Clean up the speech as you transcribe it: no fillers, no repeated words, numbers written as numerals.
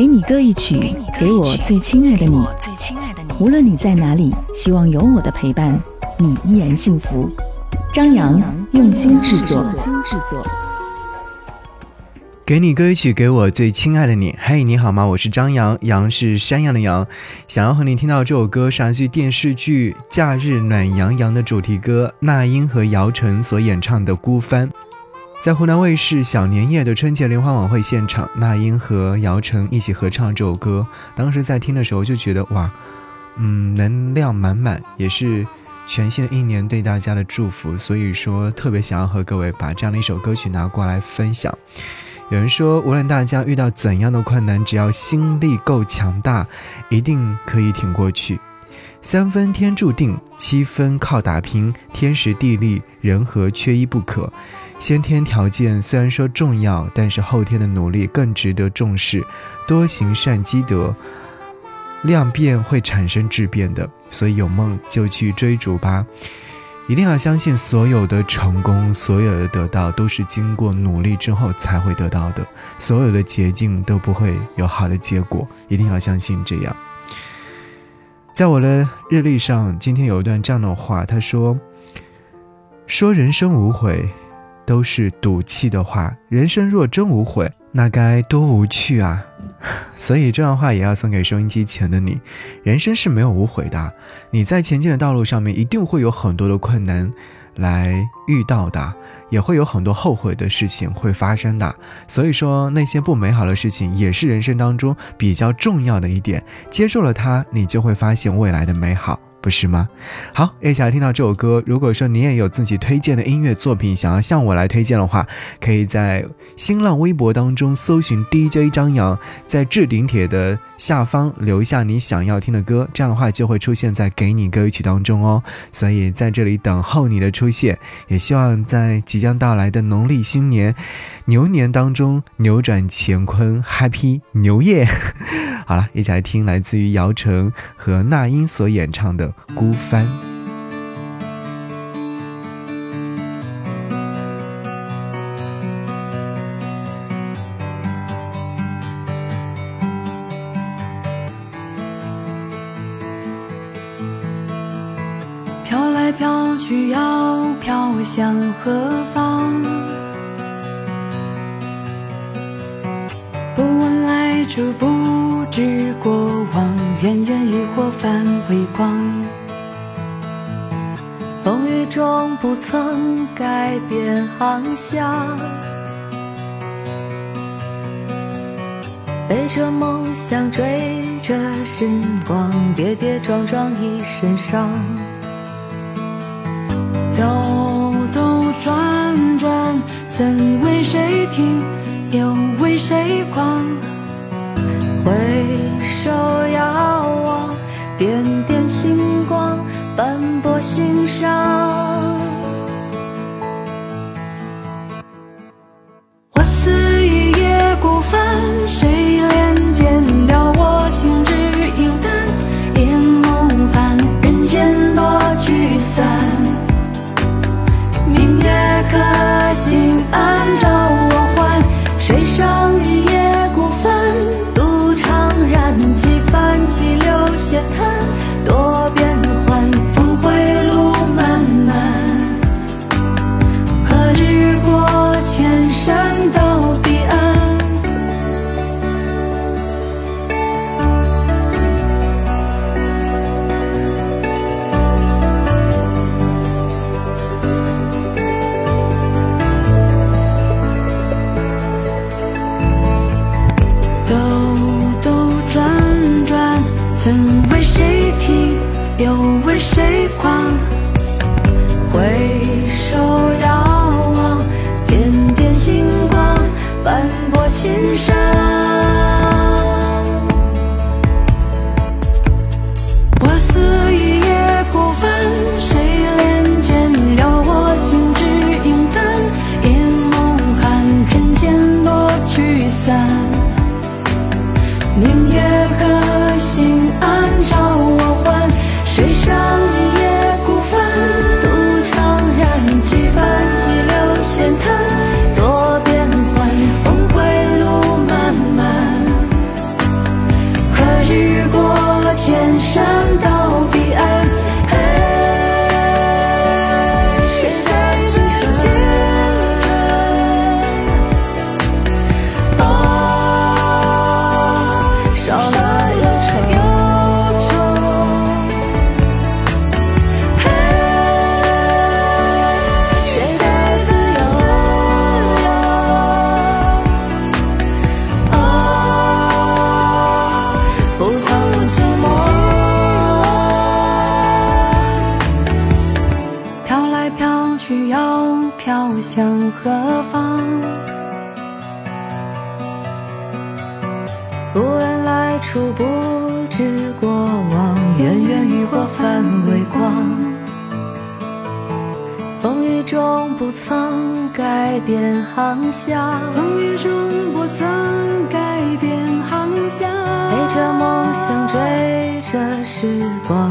给你歌一曲，给我最亲爱的你。无论你在哪里，希望有我的陪伴，你依然幸福。张扬用心制作。给你歌一曲，给我最亲爱的你。嘿，你好吗？我是张扬，杨是山羊的羊。想要和你听到这首歌，是来自电视剧《假日暖洋洋》的主题歌，那英和姚晨所演唱的《孤帆》。在湖南卫视小年夜的春节联欢晚会现场，那英和姚晨一起合唱这首歌。当时在听的时候就觉得哇，能量满满，也是全新的一年对大家的祝福，所以说特别想要和各位把这样的一首歌曲拿过来分享。有人说，无论大家遇到怎样的困难，只要心力够强大，一定可以挺过去。3分天注定，7分靠打拼，天时地利人和缺一不可。先天条件虽然说重要，但是后天的努力更值得重视。多行善积德，量变会产生质变的，所以有梦就去追逐吧。一定要相信，所有的成功，所有的得到，都是经过努力之后才会得到的，所有的捷径都不会有好的结果，一定要相信这样。在我的日历上，今天有一段这样的话，他说人生无悔都是赌气的话，人生若真无悔，那该多无趣啊。所以这样的话也要送给收音机前的你，人生是没有无悔的，你在前进的道路上面一定会有很多的困难来遇到的，也会有很多后悔的事情会发生的，所以说那些不美好的事情也是人生当中比较重要的一点，接受了它，你就会发现未来的美好，不是吗？好，一起来听到这首歌。如果说你也有自己推荐的音乐作品想要向我来推荐的话，可以在新浪微博当中搜寻 DJ 张扬，在置顶帖的下方留下你想要听的歌，这样的话就会出现在给你歌曲当中哦。所以在这里等候你的出现，也希望在即将到来的农历新年牛年当中扭转乾坤， Happy 牛夜。好了，一起来听来自于姚晨和那英所演唱的《孤帆》。飘来飘去要飘向何方？不问来处不知过往，远远渔火泛微光。风雨中不曾改变航向，背着梦想追着时光，跌跌撞撞一身伤。兜兜转转，曾为谁停，又为谁狂。回首遥望，点点星光，斑驳心上。我似一叶孤帆，谁怜见了我心之影单，眼梦寒，人间多聚散。明月可心安，照我还。水上一叶孤帆，几番起流斜看，多变幻，峰回路漫漫。何日过千山到彼岸？曾为谁停，又为谁狂。回首遥望，点点星光，斑驳心上。我似一叶孤帆，谁怜见了我心之影单，眼梦寒，人间多聚散。明月可心安，照我还。水上一叶孤帆，独怅然，几番激流闲谈，多变幻，峰回路漫漫。驶过千山到彼岸，谁在青春间啊，少了忧愁，谁在自由啊，不曾寂寞，飘来飘去又飘向何方，不问来处，不知过往，远远渔火泛微光，风雨中不曾改变航向，风雨中不曾改变航向，陪着梦想，追着时光。